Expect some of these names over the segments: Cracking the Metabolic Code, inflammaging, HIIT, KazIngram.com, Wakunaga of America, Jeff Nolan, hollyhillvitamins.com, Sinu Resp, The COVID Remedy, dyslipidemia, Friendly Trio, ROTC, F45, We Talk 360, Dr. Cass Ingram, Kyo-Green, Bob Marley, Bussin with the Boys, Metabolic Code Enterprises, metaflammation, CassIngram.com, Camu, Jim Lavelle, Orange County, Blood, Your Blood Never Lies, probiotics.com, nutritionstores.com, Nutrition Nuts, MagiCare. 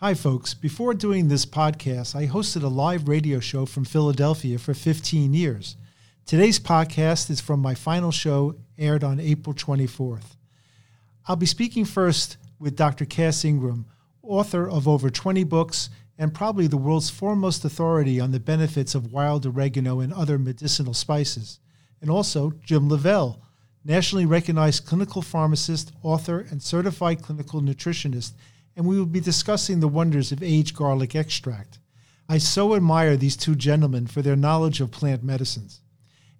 Hi, folks. Before doing this podcast, I hosted a live radio show from Philadelphia for 15 years. Today's podcast is from my final show, aired on April 24th. I'll be speaking first with Dr. Cass Ingram, author of over 20 books and probably the world's foremost authority on the benefits of wild oregano and other medicinal spices, and also Jim Lavelle, nationally recognized clinical pharmacist, author, and certified clinical nutritionist, and we will be discussing the wonders of aged garlic extract. I so admire these two gentlemen for their knowledge of plant medicines.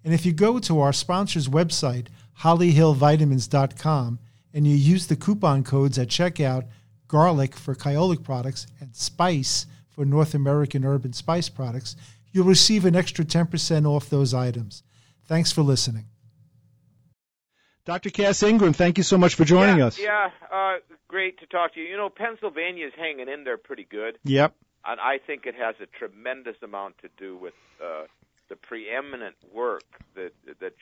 And if you go to our sponsor's website, hollyhillvitamins.com, and you use the coupon codes at checkout, garlic for Kyolic products and spice for North American Urban Spice Products, you'll receive an extra 10% off those items. Thanks for listening. Dr. Cass Ingram, thank you so much for joining us. Great to talk to you. You know, Pennsylvania's hanging in there pretty good. Yep. And I think it has a tremendous amount to do with the preeminent work that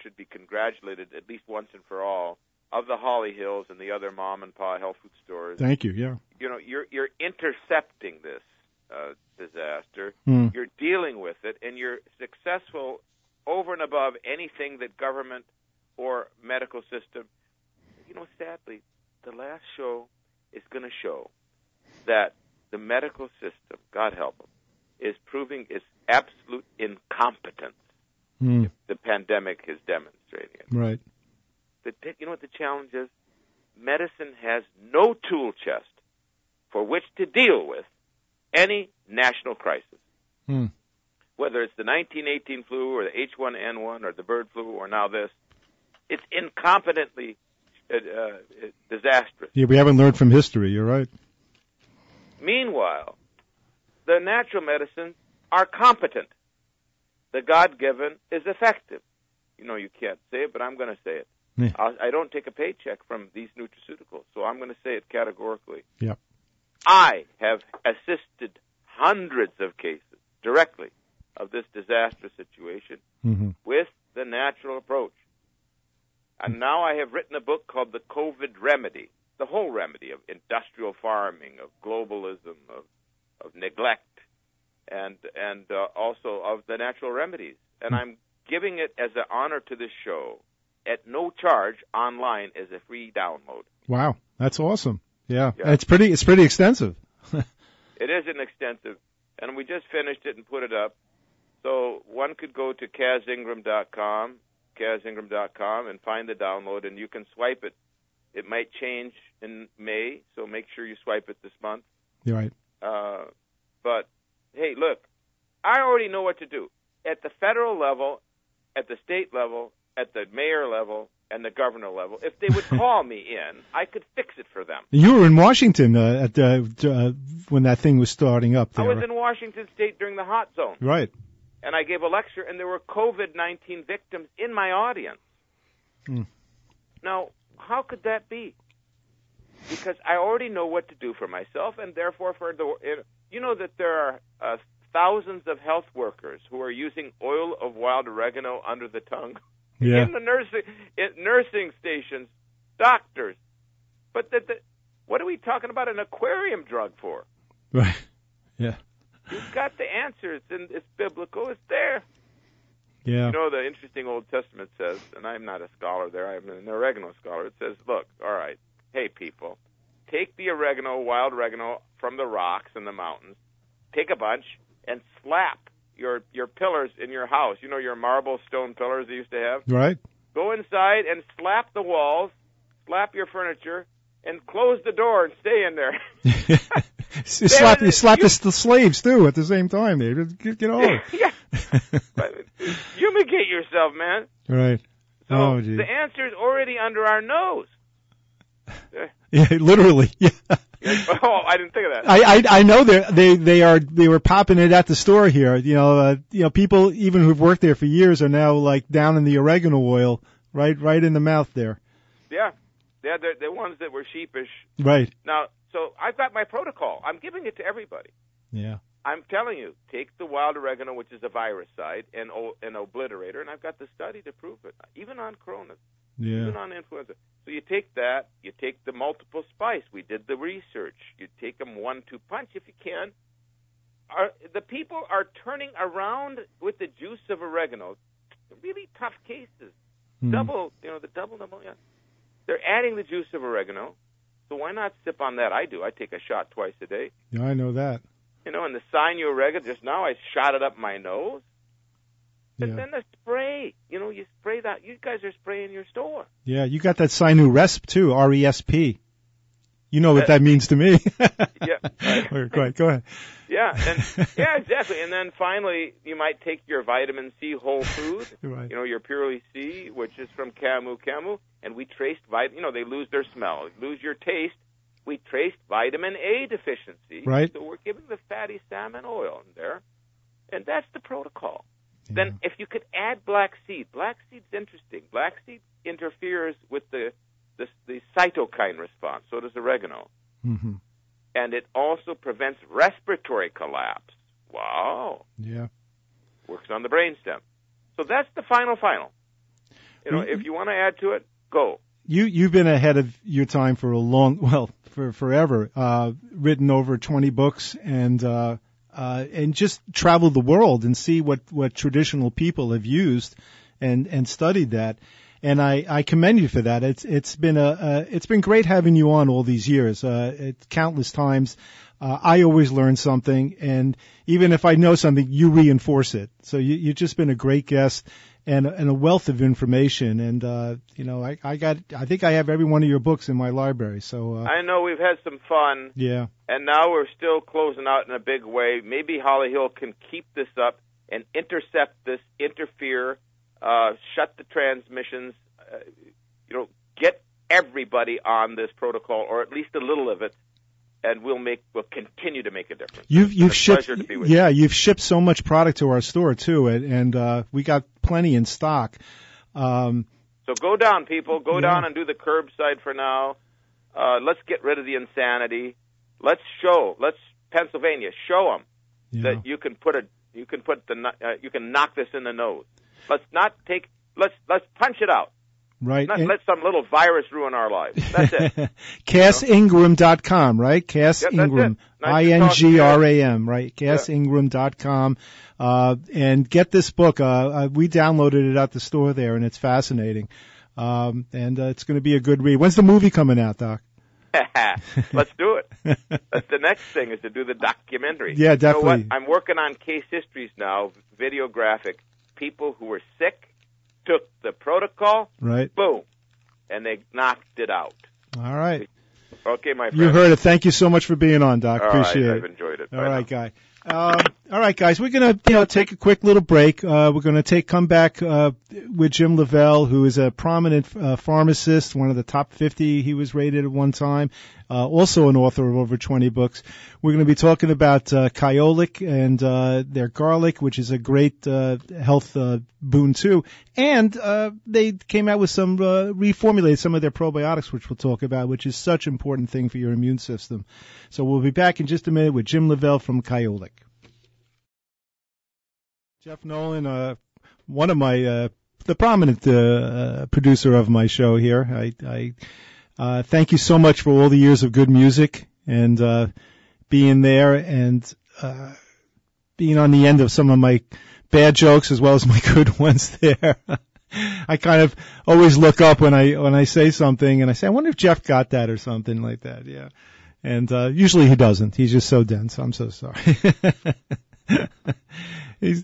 should be congratulated, at least once and for all, of the Holly Hills and the other mom-and-pop health food stores. Thank you, yeah. You know, you're intercepting this disaster. Mm. You're dealing with it, and you're successful over and above anything that government or medical system. You know, sadly, the last show is going to show that the medical system, God help them, is proving its absolute incompetence. If the pandemic is demonstrating it. Right. You know what the challenge is? Medicine has no tool chest for which to deal with any national crisis. Mm. Whether it's the 1918 flu or the H1N1 or the bird flu or now this, it's incompetently disastrous. Yeah, we haven't learned from history. You're right. Meanwhile, the natural medicines are competent. The God-given is effective. You know, you can't say it, but I'm going to say it. Yeah. I don't take a paycheck from these nutraceuticals, so I'm going to say it categorically. Yeah. I have assisted hundreds of cases directly of this disastrous situation with the natural approach. And now I have written a book called The COVID Remedy, the whole remedy of industrial farming, of globalism, of neglect, and also of the natural remedies. And I'm giving it as an honor to this show at no charge online as a free download. Wow, that's awesome. Yeah. It's pretty extensive. It is an extensive. And we just finished it and put it up. So one could go to KazIngram.com. KazIngram.com and find the download, and you can swipe it. It might change in May, so make sure you swipe it this month. You're right. But, hey, look, I already know what to do. At the federal level, at the state level, at the mayor level, and the governor level, if they would call me in, I could fix it for them. You were in Washington when that thing was starting up there. I was in Washington State during the hot zone. Right. And I gave a lecture, and there were COVID-19 victims in my audience. Mm. Now, how could that be? Because I already know what to do for myself, and therefore for the... You know that there are thousands of health workers who are using oil of wild oregano under the tongue in the nursing stations, doctors. But what are we talking about an aquarium drug for? Right, yeah. You've got the answers, and it's biblical. It's there. Yeah. You know, the interesting Old Testament says, and I'm not a scholar there, I'm an oregano scholar. It says, look, all right, hey, people, take the oregano, wild oregano from the rocks and the mountains, take a bunch, and slap your pillars in your house. You know, your marble stone pillars they used to have? Right. Go inside and slap the walls, slap your furniture, and close the door and stay in there. You slap the slaves, too, at the same time. Get over. Yeah. Humiliate yourself, man. Right. So the answer is already under our nose. Yeah, literally. Yeah. Oh, I didn't think of that. I know they were popping it at the store here. You know, people even who've worked there for years are now like down in the oregano oil, right in the mouth there. Yeah. Yeah, they're the ones that were sheepish. Right. Now, so I've got my protocol. I'm giving it to everybody. Yeah. I'm telling you, take the wild oregano, which is a viricide and an obliterator, and I've got the study to prove it, even on corona. Yeah. He's a non-influencer. So you take that, you take the multiple spice. We did the research. You take them 1-2 punch if you can. The people are turning around with the juice of oregano. Really tough cases. Double, the double, yeah. They're adding the juice of oregano. So why not sip on that? I do. I take a shot twice a day. Yeah, I know that. And the Sinu oregano, just now I shot it up my nose. But then the spray, you spray that. You guys are spraying your store. Yeah, you got that Sinu Resp too, R-E-S-P. You know what that means to me. Yeah. Go ahead. Yeah. Yeah, exactly. And then finally, you might take your vitamin C whole food, right. Your Purely C, which is from Camu. And we traced, they lose their smell, lose your taste. We traced vitamin A deficiency. Right. So we're giving the fatty salmon oil in there. And that's the protocol. Yeah. Then if you could add black seed. Black seed's interesting. Black seed interferes with the cytokine response, so does oregano. Mm-hmm. And it also prevents respiratory collapse. Wow. Yeah. Works on the brainstem. So that's the final. If you want to add to it, go. You've been ahead of your time for for forever. Written over 20 books and just traveled the world and see what traditional people have used and studied that. And I commend you for that. It's been great having you on all these years, countless times. I always learn something, and even if I know something, you reinforce it. So you've just been a great guest and a wealth of information. And I think I have every one of your books in my library. So I know we've had some fun. Yeah. And now we're still closing out in a big way. Maybe Holly Hill can keep this up and intercept this, interfere. Shut the transmissions, get everybody on this protocol, or at least a little of it, and we'll continue to make a difference. It's a pleasure to be with you. You've shipped so much product to our store, too, and we got plenty in stock. So go down, people. Go down and do the curbside for now. Let's get rid of the insanity. Let's Pennsylvania, show them that you can knock this in the nose. Let's punch it out. Right. Not let some little virus ruin our lives. That's it. CassIngram.com, right? Cass Ingram. INGRAM, right? CassIngram.com. And get this book. We downloaded it at the store there, and it's fascinating. And it's going to be a good read. When's the movie coming out, Doc? Let's do it. That's the next thing, is to do the documentary. Yeah, definitely. You know what? I'm working on case histories now, video graphic. People who were sick took the protocol, right? Boom, and they knocked it out. All right. Okay, my friend. You heard it. Thank you so much for being on, Doc. Appreciate it. I've enjoyed it. All right, guys. We're gonna take a quick little break. We're gonna come back with Jim Lavelle, who is a prominent pharmacist, one of the top 50. He was rated at one time. Also an author of over 20 books. We're gonna be talking about Kyolic and their garlic, which is a great health boon too. And they came out with reformulated some of their probiotics, which we'll talk about, which is such an important thing for your immune system. So we'll be back in just a minute with Jim Lavelle from Kyolic. Jeff Nolan, one of my the prominent producer of my show here. I thank you so much for all the years of good music and being there and being on the end of some of my bad jokes as well as my good ones there. I kind of always look up when I say something and I say, I wonder if Jeff got that or something like that. Yeah, and usually he doesn't. He's just so dense. I'm so sorry.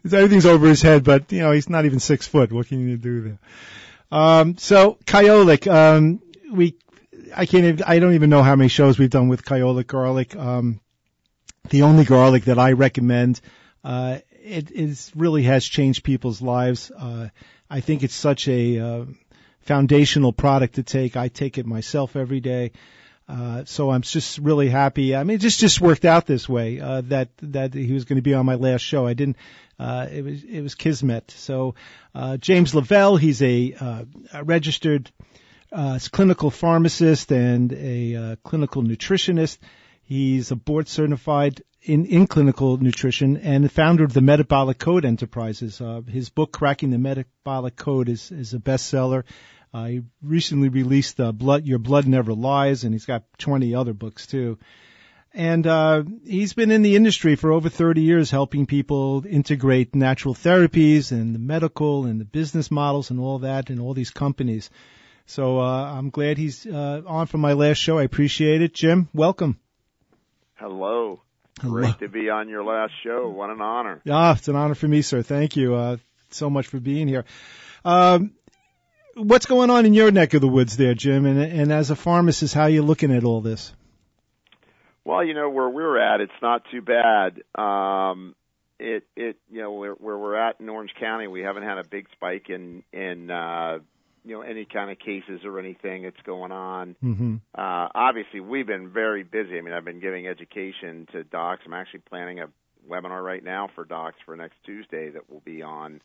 Everything's over his head, but he's not even 6 foot. What can you do there? So Kyolic, I don't even know how many shows we've done with Kyolic garlic. The only garlic that I recommend. It is really has changed people's lives. I think it's such a foundational product to take. I take it myself every day. So I'm just really happy. I mean, it just worked out this way, that he was going to be on my last show. I didn't, it was kismet. So, James Lavelle, he's a registered, clinical pharmacist and a clinical nutritionist. He's a board certified in clinical nutrition and the founder of the Metabolic Code Enterprises. His book, Cracking the Metabolic Code, is a bestseller. He recently released Blood, Your Blood Never Lies, and he's got 20 other books too. And he's been in the industry for over 30 years helping people integrate natural therapies and the medical and the business models and all that and all these companies. So I'm glad he's on for my last show. I appreciate it. Jim, welcome. Hello. Great to be on your last show. What an honor. Yeah, it's an honor for me, sir. Thank you so much for being here. What's going on in your neck of the woods there, Jim? And as a pharmacist, how are you looking at all this? Well, you know, where we're at, it's not too bad. Where we're at in Orange County, we haven't had a big spike in any kind of cases or anything that's going on. Mm-hmm. Obviously, we've been very busy. I mean, I've been giving education to docs. I'm actually planning a webinar right now for docs for next Tuesday that will be on,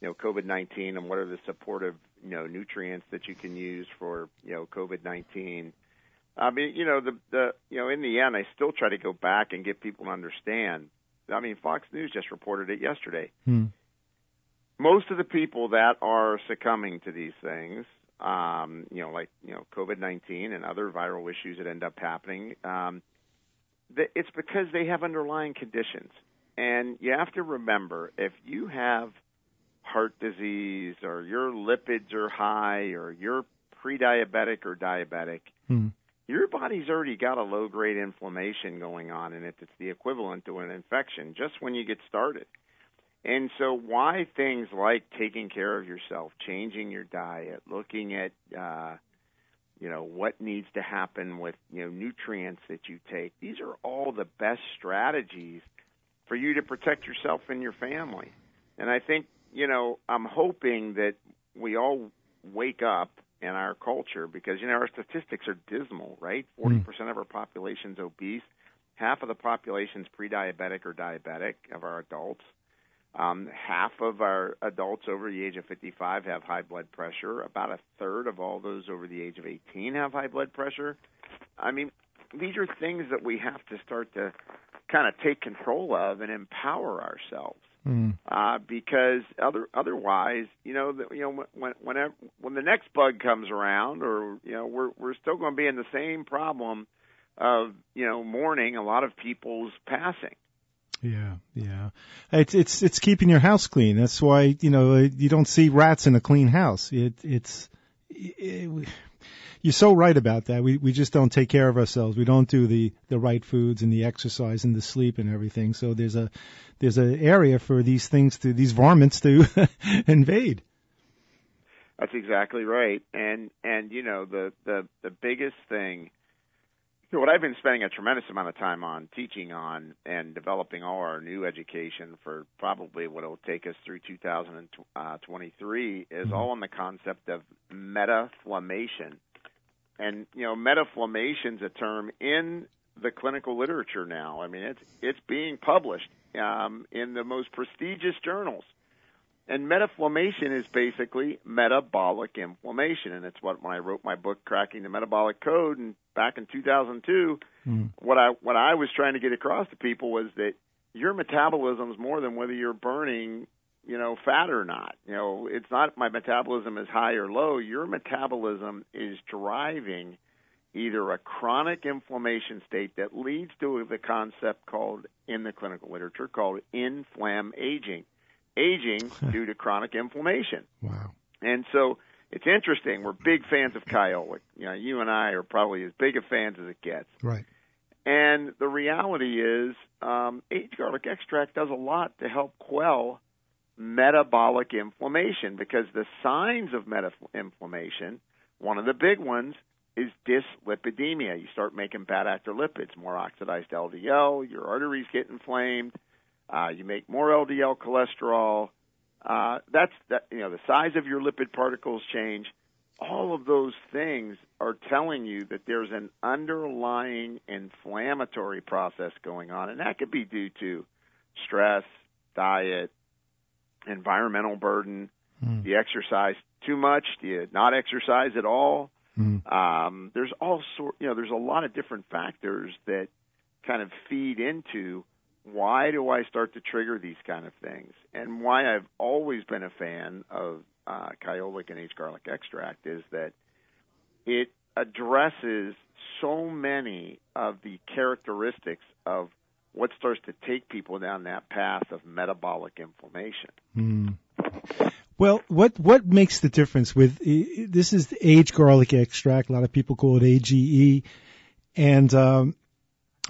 you know, COVID-19 and what are the supportive, you know, nutrients that you can use for, you know, COVID-19. I mean, you know, in the end, I still try to go back and get people to understand. I mean, Fox News just reported it yesterday. Hmm. Most of the people that are succumbing to these things, COVID-19 and other viral issues that end up happening, it's because they have underlying conditions. And you have to remember, if you have heart disease or your lipids are high or you're pre-diabetic or diabetic, hmm, your body's already got a low-grade inflammation going on in it that's the equivalent to an infection just when you get started. And so why things like taking care of yourself, changing your diet, looking at, what needs to happen with, nutrients that you take, these are all the best strategies for you to protect yourself and your family. And I think, I'm hoping that we all wake up in our culture, because, our statistics are dismal, right? 40% of our population's obese. Half of the population's pre-diabetic or diabetic of our adults. Half of our adults over the age of 55 have high blood pressure. About a third of all those over the age of 18 have high blood pressure. I mean, these are things that we have to start to kind of take control of and empower ourselves. Mm. Because otherwise, when the next bug comes around, or we're still going to be in the same problem of mourning a lot of people's passing. Yeah. It's keeping your house clean. That's why you don't see rats in a clean house. You're so right about that. We just don't take care of ourselves. We don't do the right foods and the exercise and the sleep and everything. So there's an area for these things these varmints to invade. That's exactly right. And the biggest thing, what I've been spending a tremendous amount of time on, teaching on, and developing all our new education for probably what will take us through 2023 is all on the concept of metaflammation. And, metaflammation is a term in the clinical literature now. I mean, it's being published in the most prestigious journals. And metaflammation is basically metabolic inflammation, and it's when I wrote my book, Cracking the Metabolic Code, and back in 2002, what I was trying to get across to people was that your metabolism is more than whether you're burning, fat or not. It's not my metabolism is high or low. Your metabolism is driving either a chronic inflammation state that leads to the concept called, in the clinical literature, called inflammaging. Aging due to chronic inflammation. Wow. And so it's interesting. We're big fans of Kyolic. You and I are probably as big a fans as it gets. Right. And the reality is aged garlic extract does a lot to help quell metabolic inflammation, because the signs of inflammation, one of the big ones, is dyslipidemia. You start making bad actor lipids, more oxidized LDL, your arteries get inflamed. You make more LDL cholesterol. The size of your lipid particles change. All of those things are telling you that there's an underlying inflammatory process going on, and that could be due to stress, diet, environmental burden. Mm. Do you exercise too much? Do you not exercise at all? Mm. There's all sort. There's a lot of different factors that kind of feed into why do I start to trigger these kind of things, and why I've always been a fan of Kyolic and aged garlic extract is that it addresses so many of the characteristics of what starts to take people down that path of metabolic inflammation. Mm. Well, what makes the difference with this is the aged garlic extract. A lot of people call it AGE. And are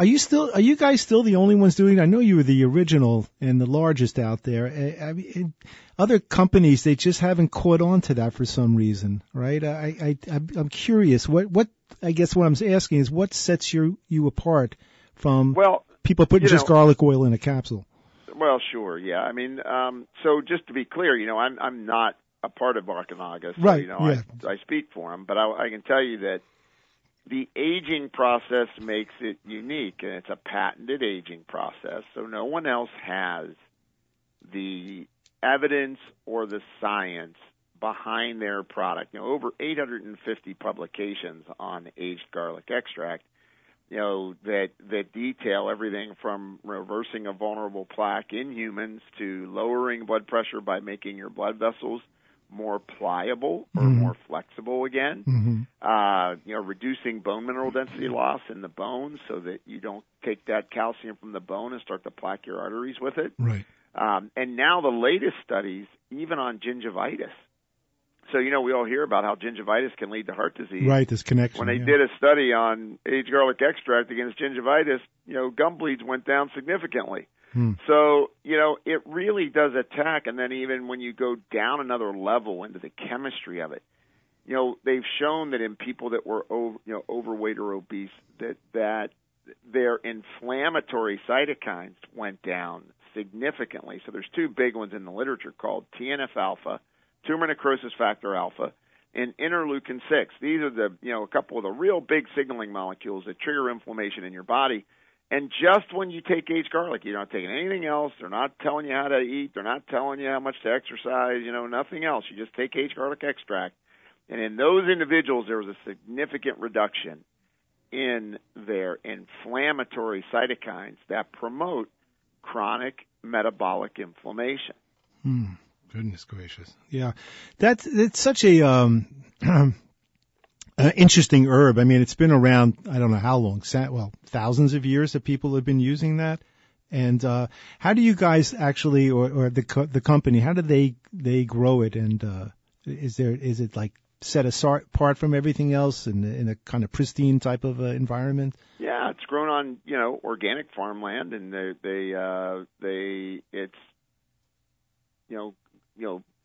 you guys still the only ones doing it? I know you were the original and the largest out there. I mean, other companies, they just haven't caught on to that for some reason, right? I'm curious. I guess what I'm asking is what sets you apart from people putting just garlic oil in a capsule? Well, sure, yeah. I mean, so just to be clear, I'm not a part of Wakunaga, so right, yeah. I speak for him, but I can tell you that the aging process makes it unique, and it's a patented aging process, so no one else has the evidence or the science behind their product. Over 850 publications on aged garlic extract, that detail everything from reversing a vulnerable plaque in humans to lowering blood pressure by making your blood vessels more pliable or more flexible again, reducing bone mineral density loss in the bone so that you don't take that calcium from the bone and start to plaque your arteries with it. Right. And now the latest studies, even on gingivitis. So, we all hear about how gingivitis can lead to heart disease. Right, this connection. When they did a study on aged garlic extract against gingivitis, gum bleeds went down significantly. Hmm. So, it really does attack. And then even when you go down another level into the chemistry of it, they've shown that in people that were overweight or obese, that their inflammatory cytokines went down significantly. So there's two big ones in the literature called TNF-alpha, tumor necrosis factor alpha, and interleukin-6. These are a couple of the real big signaling molecules that trigger inflammation in your body. And just when you take aged garlic, you're not taking anything else. They're not telling you how to eat. They're not telling you how much to exercise, nothing else. You just take aged garlic extract. And in those individuals, there was a significant reduction in their inflammatory cytokines that promote chronic metabolic inflammation. Hmm. Goodness gracious. Yeah. It's such a interesting herb. I mean, it's been around, I don't know how long, thousands of years that people have been using that. And how do you guys actually, or the company, how do they grow it? And is it like set apart from everything else in a kind of pristine type of environment? Yeah, it's grown on, organic farmland, and it's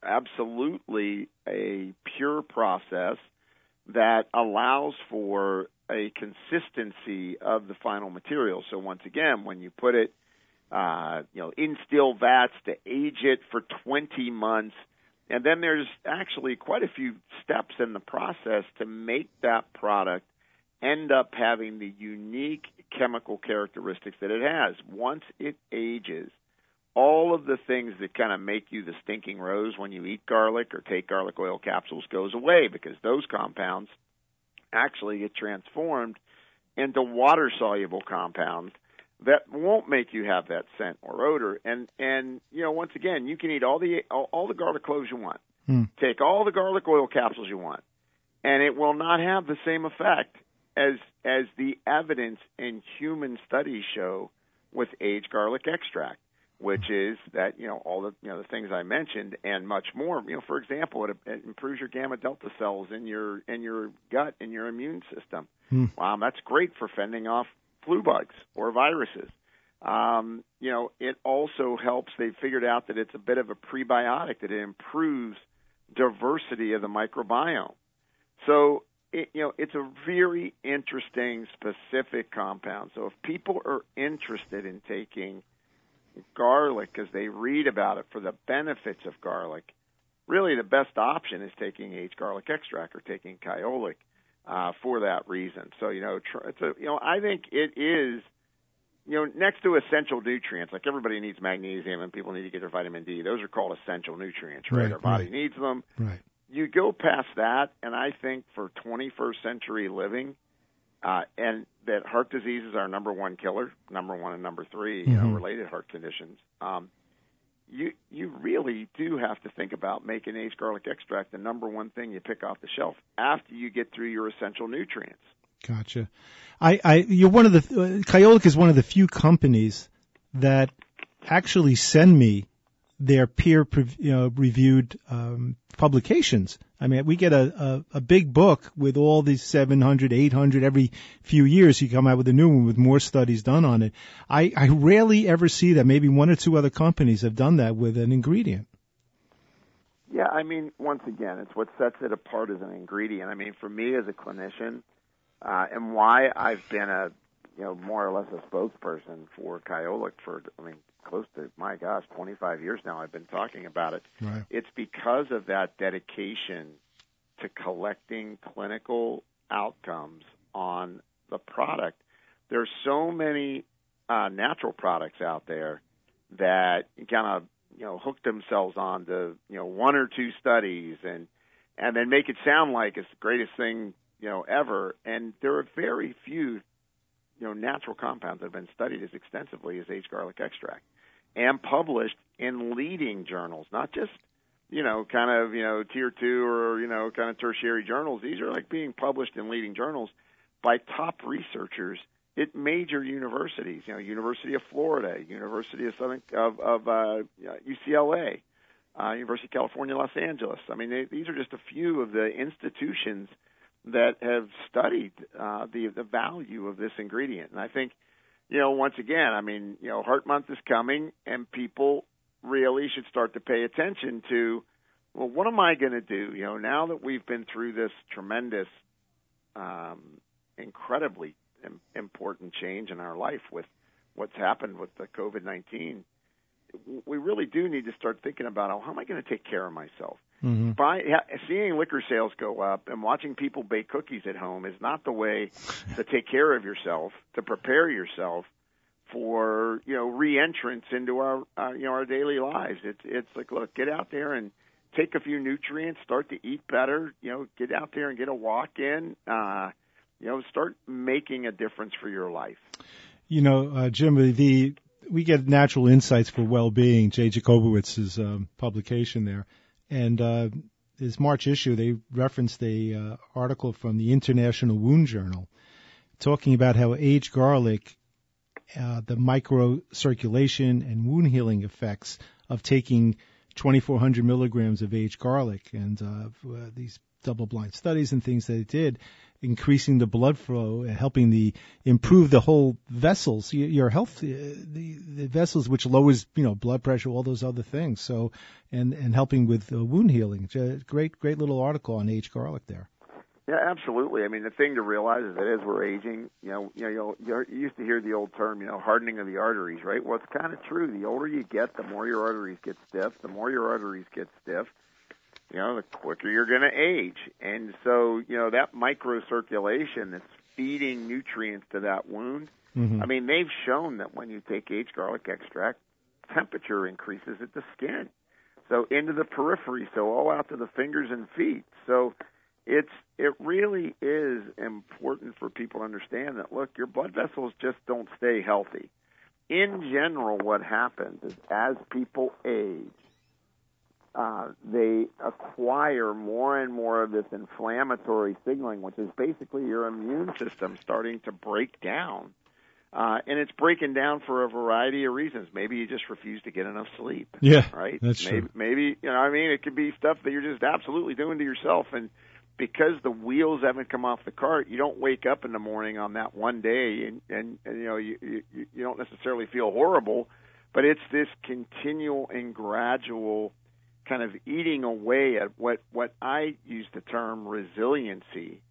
absolutely a pure process that allows for a consistency of the final material. So once again, when you put it, in steel vats to age it for 20 months, and then there's actually quite a few steps in the process to make that product end up having the unique chemical characteristics that it has. Once it ages, all of the things that kind of make you the stinking rose when you eat garlic or take garlic oil capsules goes away, because those compounds actually get transformed into water-soluble compounds that won't make you have that scent or odor. And once again, you can eat all the garlic cloves you want, take all the garlic oil capsules you want, and it will not have the same effect as the evidence in human studies show with aged garlic extract, which is that, all the things I mentioned and much more. For example, it improves your gamma delta cells in your gut, in your immune system. Wow, that's great for fending off flu bugs or viruses. It also helps. They've figured out that it's a bit of a prebiotic, that it improves diversity of the microbiome. So, it's a very interesting, specific compound. So if people are interested in taking garlic because they read about it for the benefits of garlic, really the best option is taking aged garlic extract or taking Kyolic for that reason. So, I think it is, next to essential nutrients, like everybody needs magnesium and people need to get their vitamin D. Those are called essential nutrients, right? Our body needs them. Right. You go past that, and I think for 21st century living, and that heart disease is our number one killer, number one and number three, related heart conditions. you really do have to think about making aged garlic extract the number one thing you pick off the shelf after you get through your essential nutrients. Gotcha. You're one of the Kyolic is one of the few companies that actually send me their peer-reviewed publications. I mean, we get a big book with all these 700, 800 every few years. You come out with a new one with more studies done on it. I rarely ever see that. Maybe one or two other companies have done that with an ingredient. Yeah, I mean, once again, it's what sets it apart as an ingredient. I mean, for me as a clinician, and why I've been more or less a spokesperson for Kyolic for, I mean, close to, my gosh, 25 years now I've been talking about it. Right. It's because of that dedication to collecting clinical outcomes on the product. There's so many natural products out there that kind of, hook themselves on to, one or two studies and then make it sound like it's the greatest thing, ever. And there are very few natural compounds that have been studied as extensively as aged garlic extract and published in leading journals, not just, tier two or, tertiary journals. These are like being published in leading journals by top researchers at major universities, University of Florida, University of UCLA, University of California, Los Angeles. I mean, these are just a few of the institutions that have studied the value of this ingredient. And I think, once again, I mean, Heart Month is coming, and people really should start to pay attention to, well, what am I going to do? Now that we've been through this tremendous, incredibly important change in our life with what's happened with the COVID-19, we really do need to start thinking about, how am I going to take care of myself? Mm-hmm. By seeing liquor sales go up and watching people bake cookies at home is not the way to take care of yourself, to prepare yourself for, re-entrance into our daily lives. It's like, look, get out there and take a few nutrients, start to eat better, get out there and get a walk in, start making a difference for your life. Jim, we get Natural Insights for Well-Being, Jay Jacobowitz's publication there. And this March issue, they referenced an article from the International Wound Journal talking about how aged garlic, the microcirculation and wound healing effects of taking 2,400 milligrams of aged garlic and these double-blind studies and things that it did, increasing the blood flow and helping improve the whole vessels, your health, the vessels, which lowers, blood pressure, all those other things. So, and helping with wound healing. It's a great little article on aged garlic there. Yeah, absolutely. I mean, the thing to realize is that as we're aging, you used to hear the old term, hardening of the arteries, right? Well, it's kind of true. The older you get, the more your arteries get stiff. The more your arteries get stiff, the quicker you're going to age. And so, that microcirculation that's feeding nutrients to that wound, mm-hmm. I mean, they've shown that when you take aged garlic extract, temperature increases at the skin, so into the periphery, so all out to the fingers and feet. So it really is important for people to understand that, look, your blood vessels just don't stay healthy. In general, what happens is as people age, they acquire more and more of this inflammatory signaling, which is basically your immune system starting to break down. And it's breaking down for a variety of reasons. Maybe you just refuse to get enough sleep. Yeah, right? That's true. Maybe, it could be stuff that you're just absolutely doing to yourself. And because the wheels haven't come off the cart, you don't wake up in the morning on that one day and you don't necessarily feel horrible, but it's this continual and gradual kind of eating away at what I use the term resiliency,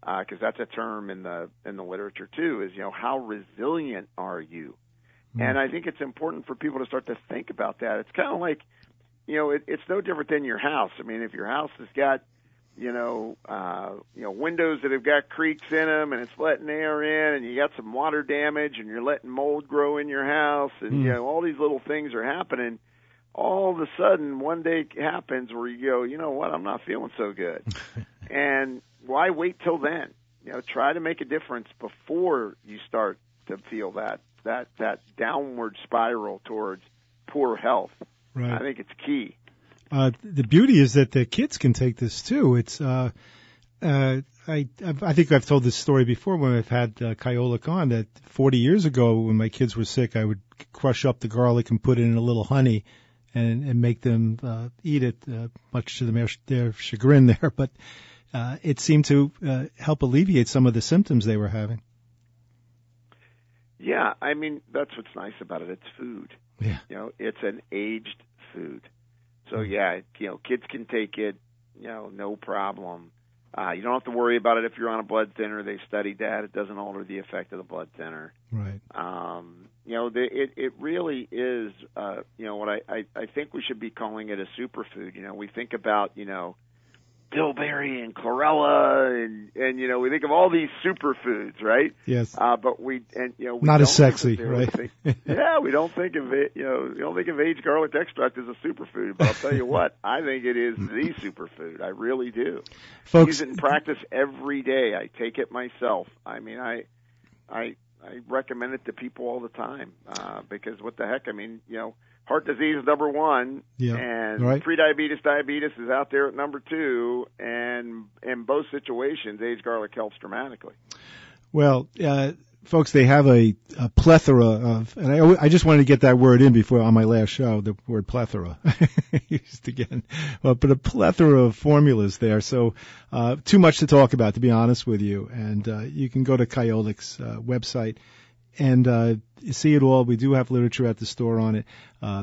because that's a term in the literature too, is, how resilient are you? Mm-hmm. And I think it's important for people to start to think about that. It's kind of like, it's no different than your house. I mean, if your house has got, windows that have got creaks in them and it's letting air in and you got some water damage and you're letting mold grow in your house and, mm-hmm. All these little things are happening. All of a sudden, one day happens where you go, you know what, I'm not feeling so good. And why wait till then? Try to make a difference before you start to feel that downward spiral towards poor health. Right. I think it's key. The beauty is that the kids can take this too. It's I think I've told this story before when I've had Kyolic on, that 40 years ago when my kids were sick, I would crush up the garlic and put in a little honey and make them eat it, much to their chagrin there. But it seemed to help alleviate some of the symptoms they were having. Yeah, I mean, that's what's nice about it. It's food. Yeah. You know, it's an aged food. So, yeah, you know, kids can take it, you know, no problem. You don't have to worry about it if you're on a blood thinner. They studied that. It doesn't alter the effect of the blood thinner. Right. You know, it really is, you know, what I think we should be calling it a superfood. You know, we think about, you know, dillberry and chlorella and you know, we think of all these superfoods, right? Yes. But we not as sexy, right? We don't think of it, you know, we don't think of aged garlic extract as a superfood, but I'll tell you what, I think it is the superfood. I really do. Folks, I use it in practice every day. I take it myself. I mean, I recommend it to people all the time, because what the heck, I mean, you know, heart disease is number one, yeah, and right. Prediabetes is out there at number two, and in both situations, aged garlic helps dramatically. Well, folks, they have a plethora of, and I just wanted to get that word in before on my last show, the word plethora, used again, but a plethora of formulas there. So too much to talk about, to be honest with you, and you can go to Kyolic's website. And see it all. We do have literature at the store on it.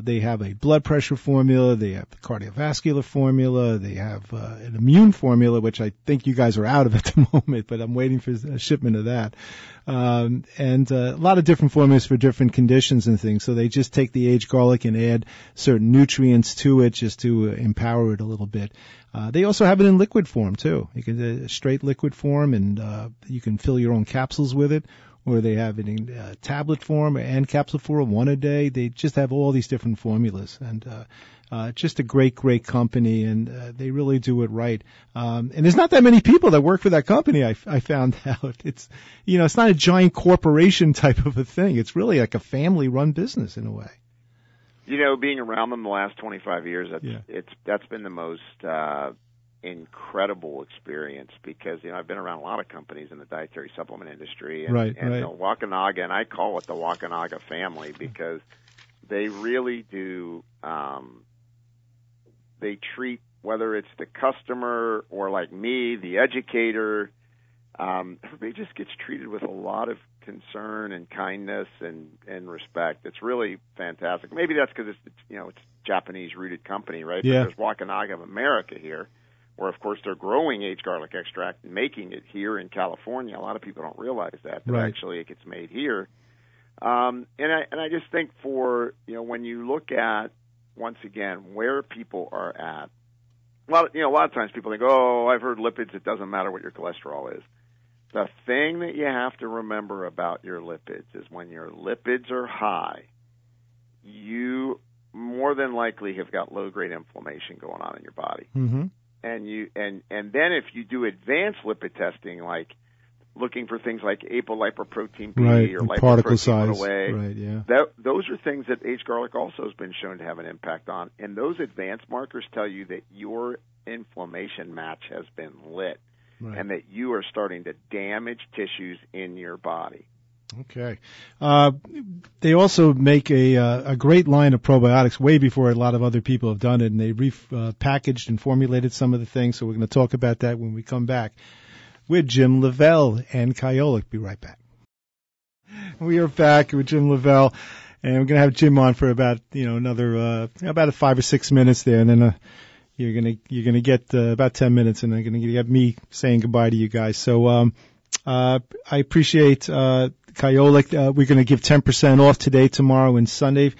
They have a blood pressure formula. They have the cardiovascular formula. They have an immune formula, which I think you guys are out of at the moment, but I'm waiting for a shipment of that. And a lot of different formulas for different conditions and things. So they just take the aged garlic and add certain nutrients to it just to empower it a little bit. They also have it in liquid form, too. You can straight liquid form, and you can fill your own capsules with it. Or they have it in tablet form and capsule form, one a day. They just have all these different formulas. And just a great, great company, and they really do it right. And there's not that many people that work for that company, I found out. It's, you know, it's not a giant corporation type of a thing. It's really like a family-run business in a way. You know, being around them the last 25 years, that's been the most incredible experience, because you know I've been around a lot of companies in the dietary supplement industry, and you know, Wakunaga, and I call it the Wakunaga family, because they really do. They treat, whether it's the customer or like me, the educator, everybody just gets treated with a lot of concern and kindness and respect. It's really fantastic. Maybe that's because it's Japanese rooted company, right? Yeah. But there's Wakunaga of America here. Or, of course, they're growing aged garlic extract and making it here in California. A lot of people don't realize that, but actually it gets made here. And I just think for, you know, when you look at, once again, where people are at, a lot of times people think, oh, I've heard lipids, it doesn't matter what your cholesterol is. The thing that you have to remember about your lipids is when your lipids are high, you more than likely have got low-grade inflammation going on in your body. Mm-hmm. And then if you do advanced lipid testing, like looking for things like apolipoprotein B or lipoprotein size, those are things that aged garlic also has been shown to have an impact on. And those advanced markers tell you that your inflammation match has been lit, and that you are starting to damage tissues in your body. Okay. They also make a great line of probiotics way before a lot of other people have done it, and they repackaged and formulated some of the things, so we're going to talk about that when we come back with Jim Lavelle and Kyolic. Be right back. We are back with Jim Lavelle, and we're going to have Jim on for about, you know, another about 5 or 6 minutes there, and then you're going to get about 10 minutes, and I'm going to get me saying goodbye to you guys. So I appreciate Kyolic. We're going to give 10% off today, tomorrow, and Sunday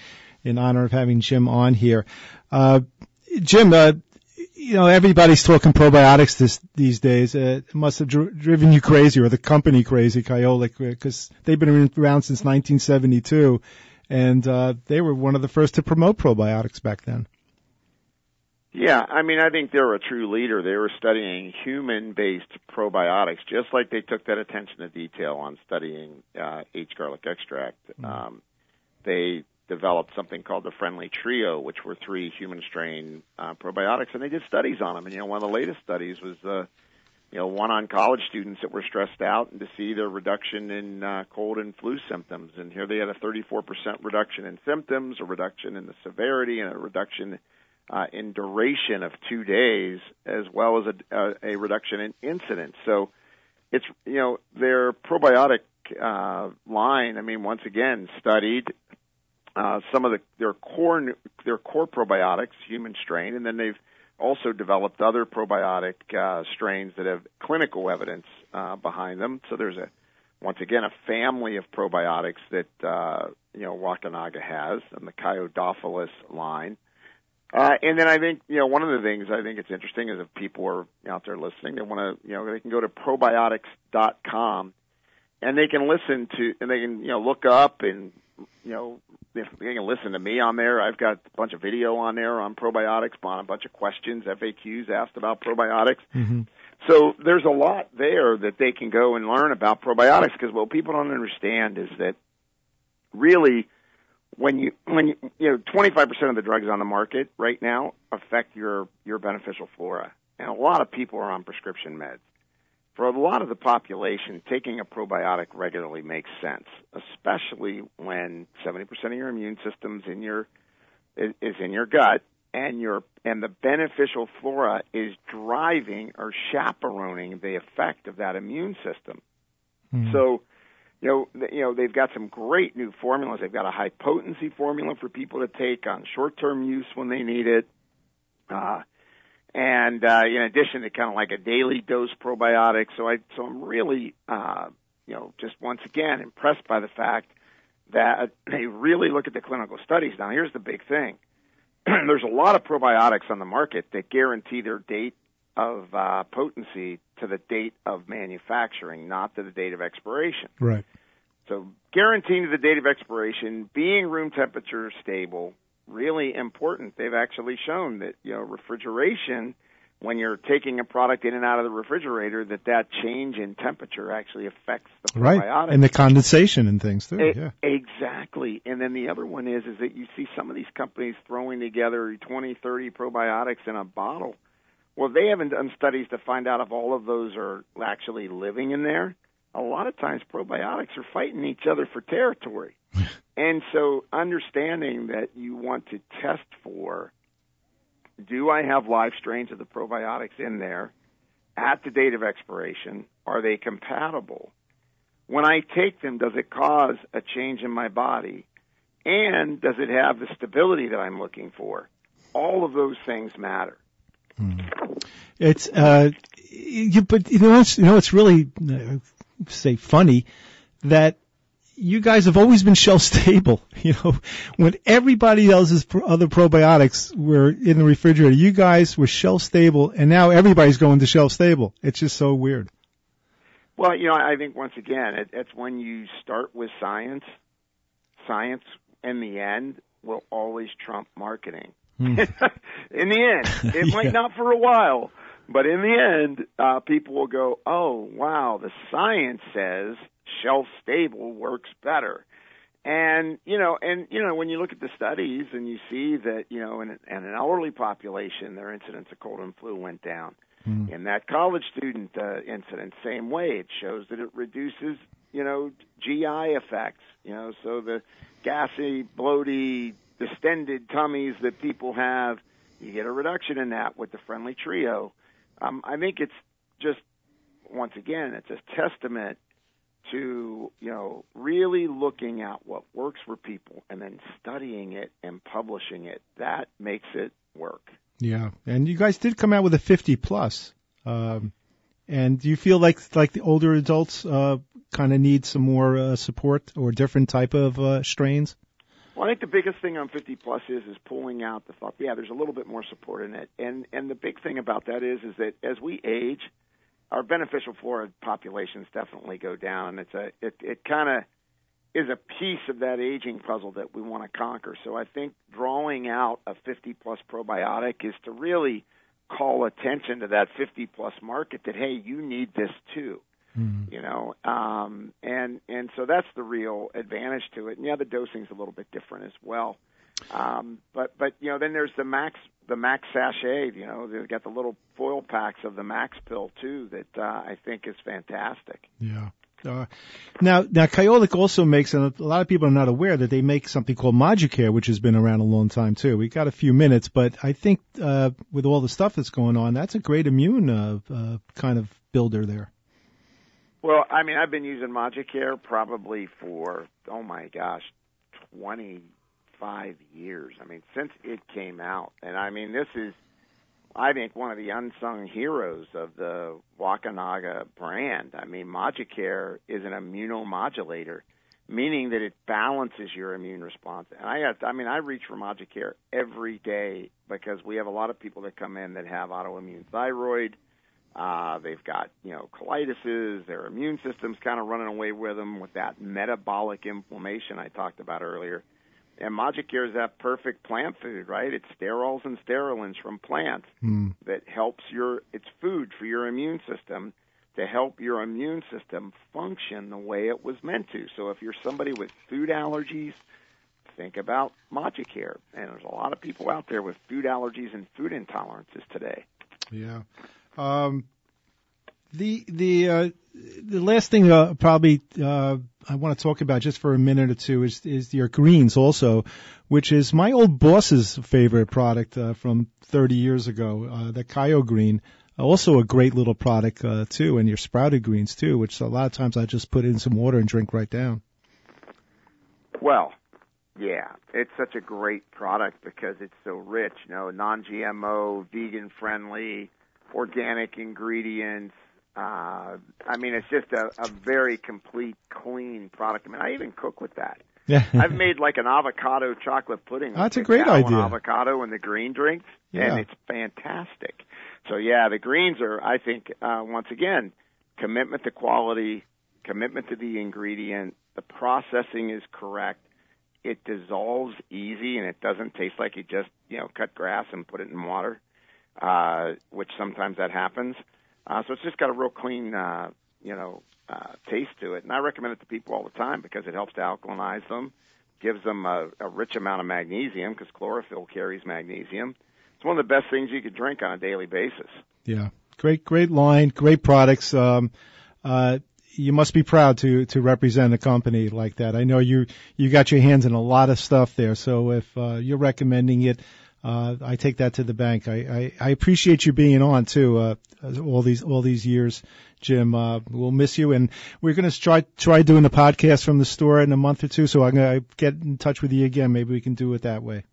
in honor of having Jim on here. Jim, you know, everybody's talking probiotics these days. It must have driven you crazy, or the company crazy, Kyolic, because they've been around since 1972, and they were one of the first to promote probiotics back then. Yeah, I mean, I think they're a true leader. They were studying human-based probiotics, just like they took that attention to detail on studying aged garlic extract. Mm-hmm. They developed something called the Friendly Trio, which were three human strain probiotics, and they did studies on them. And, you know, one of the latest studies was, one on college students that were stressed out, and to see their reduction in cold and flu symptoms. And here they had a 34% reduction in symptoms, a reduction in the severity, and a reduction in duration of 2 days, as well as a reduction in incidence. So it's, you know, their probiotic line, I mean, once again, studied some of their core probiotics, human strain, and then they've also developed other probiotic strains that have clinical evidence behind them. So there's once again a family of probiotics that Wakunaga has, and the Kyolic line. And then I think, you know, one of the things I think it's interesting is if people are out there listening, they want to, you know, they can go to probiotics.com and they can listen to, and they can, you know, look up and, you know, if they can listen to me on there. I've got a bunch of video on there on probiotics, on a bunch of questions, FAQs asked about probiotics. Mm-hmm. So there's a lot there that they can go and learn about probiotics, because what people don't understand is that really, When you 25% of the drugs on the market right now affect your beneficial flora, and a lot of people are on prescription meds. For a lot of the population, taking a probiotic regularly makes sense, especially when 70% of your immune system's is in your gut, and the beneficial flora is driving or chaperoning the effect of that immune system. Mm. So, you know, they've got some great new formulas. They've got a high-potency formula for people to take on short-term use when they need it. And in addition to kind of like a daily dose probiotic. So I'm really, just once again impressed by the fact that they really look at the clinical studies. Now, here's the big thing. There's a lot of probiotics on the market that guarantee their date of potency to the date of manufacturing, not to the date of expiration. Right. So guaranteeing the date of expiration, being room temperature stable, really important. They've actually shown that, you know, refrigeration, when you're taking a product in and out of the refrigerator, that change in temperature actually affects the probiotics. Right, and the condensation and things too. Exactly. And then the other one is that you see some of these companies throwing together 20, 30 probiotics in a bottle. Well, they haven't done studies to find out if all of those are actually living in there. A lot of times probiotics are fighting each other for territory. And so understanding that you want to test for, do I have live strains of the probiotics in there at the date of expiration? Are they compatible? When I take them, does it cause a change in my body? And does it have the stability that I'm looking for? All of those things matter. It's, but it's really, funny that you guys have always been shelf stable. You know, when everybody else's other probiotics were in the refrigerator, you guys were shelf stable, and now everybody's going to shelf stable. It's just so weird. Well, you know, I think once again, it's when you start with science. Science, in the end, will always trump marketing. In the end, it might not for a while, but in the end, people will go, oh, wow, the science says shelf stable works better. And when you look at the studies and you see that, you know, in an elderly population, their incidence of cold and flu went down. Mm. In that college student incident, same way, it shows that it reduces, you know, GI effects, you know, so the gassy, bloaty, distended tummies that people have, you get a reduction in that with the Friendly Trio. I think it's just, once again, it's a testament to, you know, really looking at what works for people and then studying it and publishing it. That makes it work. Yeah, and you guys did come out with a 50+. And do you feel like the older adults kind of need some more support or different type of strains? Well, I think the biggest thing on 50+ is pulling out the thought, yeah, there's a little bit more support in it. And the big thing about that is that as we age, our beneficial flora populations definitely go down. It kind of is a piece of that aging puzzle that we want to conquer. So I think drawing out a 50+ probiotic is to really call attention to that 50+ market that, hey, you need this too. Mm-hmm. You know, and so that's the real advantage to it. And yeah, the dosing's a little bit different as well. But you know, then there's the Max sachet. You know, they've got the little foil packs of the Max pill too that I think is fantastic. Yeah. Now Kyolic also makes, and a lot of people are not aware that they make something called MagiCare, which has been around a long time too. We got a few minutes, but I think with all the stuff that's going on, that's a great immune kind of builder there. Well, I mean, I've been using MagiCare probably for 25 years. I mean, since it came out, and I mean, this is, I think, one of the unsung heroes of the Wakunaga brand. I mean, MagiCare is an immunomodulator, meaning that it balances your immune response. And I reach for MagiCare every day because we have a lot of people that come in that have autoimmune thyroid. They've got, you know, colitis. Their immune system's kind of running away with them with that metabolic inflammation I talked about earlier. And MagiCare is that perfect plant food, right? It's sterols and sterolins from plants that helps it's food for your immune system to help your immune system function the way it was meant to. So if you're somebody with food allergies, think about MagiCare. And there's a lot of people out there with food allergies and food intolerances today. Yeah. The last thing probably I want to talk about just for a minute or two is your greens also, which is my old boss's favorite product from 30 years ago, the Kyo-Green. Also a great little product too, and your sprouted greens too, which a lot of times I just put in some water and drink right down. Well, yeah, it's such a great product because it's so rich, you know, non-GMO, vegan-friendly, organic ingredients. I mean, it's just a very complete, clean product. I mean, I even cook with that. Yeah. I've made like an avocado chocolate pudding. That's a great idea. Avocado and the green drinks, yeah. And it's fantastic. So, yeah, the greens are, I think, once again, commitment to quality, commitment to the ingredient. The processing is correct. It dissolves easy, and it doesn't taste like you just, you know, cut grass and put it in water, which sometimes that happens. So it's just got a real clean, taste to it. And I recommend it to people all the time because it helps to alkalinize them, gives them a rich amount of magnesium because chlorophyll carries magnesium. It's one of the best things you could drink on a daily basis. Yeah. Great line, great products. You must be proud to represent a company like that. I know you got your hands in a lot of stuff there. So if you're recommending it, I take that to the bank. I appreciate you being on too, all these years, Jim. We'll miss you, and we're going to try doing the podcast from the store in a month or two. So I'm going to get in touch with you again. Maybe we can do it that way.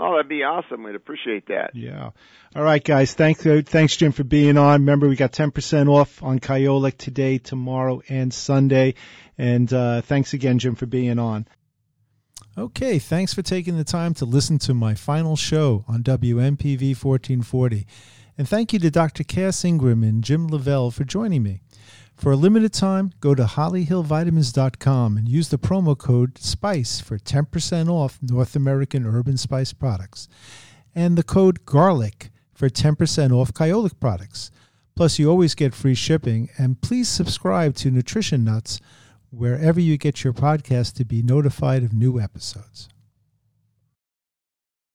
Oh, that'd be awesome. We'd appreciate that. Yeah. All right, guys. Thanks, Jim, for being on. Remember, we got 10% off on Kyolic today, tomorrow, and Sunday. And thanks again, Jim, for being on. Okay, thanks for taking the time to listen to my final show on WMPV 1440. And thank you to Dr. Cass Ingram and Jim Lavelle for joining me. For a limited time, go to hollyhillvitamins.com and use the promo code SPICE for 10% off North American Urban Spice Products and the code GARLIC for 10% off Kyolic products. Plus, you always get free shipping. And please subscribe to Nutrition Nuts wherever you get your podcast to be notified of new episodes.